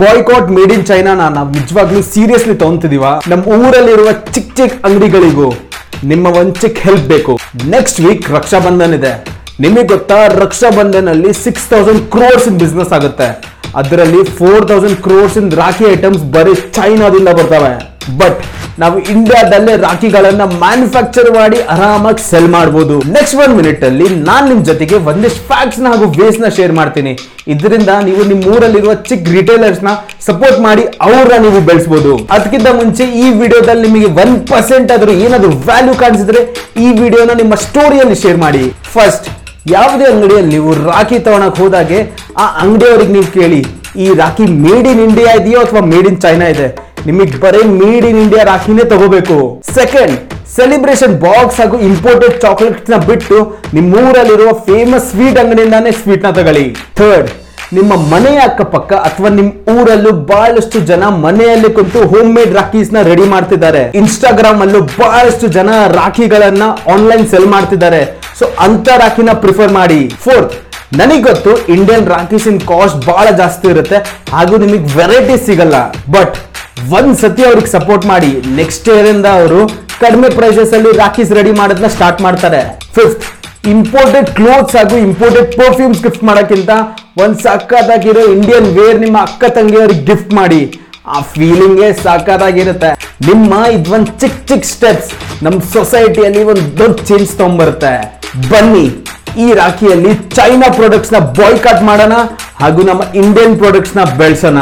Boycott made in China ನಾವು ನಿಜವಾಗ್ಲೂ seriously ತಗೊಂತಿದೀವ. ನಮ್ಮ ಊರಲ್ಲಿರುವ ಚಿಕ್ಕ ಚಿಕ್ಕ ಅಂಗಡಿಗಳಿಗೂ ನಿಮ್ಮ ಒಂದ್ ಚಿಕ್ಕ ಹೆಲ್ಪ್ ಬೇಕು. ನೆಕ್ಸ್ಟ್ ವೀಕ್ ರಕ್ಷಾ ಬಂಧನ್ ಇದೆ. ನಿಮಗೆ ಗೊತ್ತಾ, ರಕ್ಷಾ ಬಂಧನ್ ಅಲ್ಲಿ 6,000 crores ಇನ್ ಬಿಸ್ನೆಸ್ ಆಗುತ್ತೆ. ಅದರಲ್ಲಿ 4,000 crores ಇನ್ ರಾಖಿ ಐಟಮ್ಸ್ ಬರೀ ಚೈನಾದಿಂದ ಬರ್ತವೆ. ಬಟ್ ನಾವು ಇಂಡಿಯಾದಲ್ಲೇ ರಾಖಿಗಳನ್ನ ಮ್ಯಾನುಫ್ಯಾಕ್ಚರ್ ಮಾಡಿ ಆರಾಮಾಗಿ ಸೆಲ್ ಮಾಡಬಹುದು. ನೆಕ್ಸ್ಟ್ 1 minute ಅಲ್ಲಿ ನಾನು ನಿಮ್ ಜೊತೆಗೆ ಒಂದಿಷ್ಟು ಫ್ಯಾಕ್ಟ್ಸ್ ನ ಹಾಗೂ ವೇಸ್ ನ ಶೇರ್ ಮಾಡ್ತೀನಿ. ಇದರಿಂದ ನೀವು ನಿಮ್ಮ ಊರಲ್ಲಿರುವ ಚಿಕ್ಕ ರಿಟೇಲರ್ಸ್ ನ ಸಪೋರ್ಟ್ ಮಾಡಿ ಅವ್ರನ್ನ ನೀವು ಬೆಳೆಸಬಹುದು. ಅದಕ್ಕಿಂತ ಮುಂಚೆ ಈ ವಿಡಿಯೋದಲ್ಲಿ ನಿಮಗೆ 1% ಆದ್ರೂ ಏನಾದ್ರೂ ವ್ಯಾಲ್ಯೂ ಕಾಣಿಸಿದ್ರೆ ಈ ವಿಡಿಯೋನ ನಿಮ್ಮ ಸ್ಟೋರಿಯಲ್ಲಿ ಶೇರ್ ಮಾಡಿ. ಫಸ್ಟ್, ಯಾವುದೇ ಅಂಗಡಿಯಲ್ಲಿ ನೀವು ರಾಖಿ ತಗೊಳಕ್ ಹೋದಾಗೆ ಆ ಅಂಗಡಿಯವ್ರಿಗೆ ನೀವು ಕೇಳಿ, ಈ ರಾಖಿ ಮೇಡ್ ಇನ್ ಇಂಡಿಯಾ ಇದೆಯೋ ಅಥವಾ ಮೇಡ್ ಇನ್ ಚೈನಾ ಇದೆ, ನಿಮಗೆ ಬರೀ ಮೇಡ್ ಇನ್ ಇಂಡಿಯಾ ರಾಖಿನೇ ತಗೋಬೇಕು. ಸೆಕೆಂಡ್, ಸೆಲೆಬ್ರೇಷನ್ ಬಾಕ್ಸ್ ಹಾಗೂ ಇಂಪೋರ್ಟೆಡ್ ಚಾಕ್ಲೇಟ್ಸ್ ನ ಬಿಟ್ಟು ನಿಮ್ಮ ಊರಲ್ಲಿರುವ ಫೇಮಸ್ ಸ್ವೀಟ್ ಅಂಗಡಿಯಿಂದಾನೇ ಸ್ವೀಟ್ ನ ತಗೊಳ್ಳಿ. ಥರ್ಡ್, ನಿಮ್ಮ ಮನೆಯ ಅಕ್ಕಪಕ್ಕ ಅಥವಾ ನಿಮ್ಮ ಊರಲ್ಲೂ ಬಹಳಷ್ಟು ಜನ ಮನೆಯಲ್ಲಿ ಕುಂತು ಹೋಮ್ ಮೇಡ್ ರಾಖೀಸ್ ನ ರೆಡಿ ಮಾಡ್ತಿದ್ದಾರೆ. ಇನ್ಸ್ಟಾಗ್ರಾಮ್ ಅಲ್ಲೂ ಬಹಳಷ್ಟು ಜನ ರಾಖಿಗಳನ್ನ ಆನ್ಲೈನ್ ಸೆಲ್ ಮಾಡ್ತಿದ್ದಾರೆ. ಸೊ ಅಂತ ರಾಖಿನ ಪ್ರಿಫರ್ ಮಾಡಿ. ಫೋರ್ತ್, ನನಗ್ ಗೊತ್ತು ಇಂಡಿಯನ್ ರಾಖೀಸ್ ಇನ್ ಕಾಸ್ಟ್ ಬಹಳ ಜಾಸ್ತಿ ಇರುತ್ತೆ ಹಾಗೂ ನಿಮಗೆ ವೆರೈಟಿ ಸಿಗಲ್ಲ. ಬಟ್ ಒಂದ್ ಸತಿ ಅವ್ರಿಗೆ ಸಪೋರ್ಟ್ ಮಾಡಿ, ನೆಕ್ಸ್ಟ್ ಇಯರ್ ಇಂದ ಅವರು ಕಡಿಮೆ ಪ್ರೈಸಸ್ ಅಲ್ಲಿ ರಾಖೀಸ್ ರೆಡಿ ಮಾಡೋದನ್ನ ಸ್ಟಾರ್ಟ್ ಮಾಡ್ತಾರೆ. ಫಿಫ್ತ್, ಇಂಪೋರ್ಟೆಡ್ ಕ್ಲೋತ್ಸ್ ಹಾಗೂ ಇಂಪೋರ್ಟೆಡ್ ಪರ್ಫ್ಯೂಮ್ಸ್ ಗಿಫ್ಟ್ ಮಾಡೋಕ್ಕಿಂತ ಒಂದು ಸಾಕಾದಾಗಿರೋ ಇಂಡಿಯನ್ ವೇರ್ ನಿಮ್ಮ ಅಕ್ಕ ತಂಗಿಯವ್ರಿಗೆ ಗಿಫ್ಟ್ ಮಾಡಿ. ಆ ಫೀಲಿಂಗೇ ಸಾಕಾದಾಗಿರುತ್ತೆ. ನಿಮ್ಮ ಇದೊಂದು ಚಿಕ್ಕ ಚಿಕ್ಕ ಸ್ಟೆಪ್ಸ್ ನಮ್ಮ ಸೊಸೈಟಿಯಲ್ಲಿ ಒಂದು ದೊಡ್ಡ ಚೇಂಜ್ ತಗೊಂಡ್ಬರುತ್ತೆ. ಬನ್ನಿ ಈ ರಾಖಿಯಲ್ಲಿ ಚೈನಾ ಪ್ರಾಡಕ್ಟ್ಸ್ ನ ಬಾಯ್ಕಾಟ್ ಮಾಡೋಣ ಹಾಗೂ ನಮ್ಮ ಇಂಡಿಯನ್ ಪ್ರಾಡಕ್ಟ್ಸ್ ನ ಬೆಳೆಸೋಣ.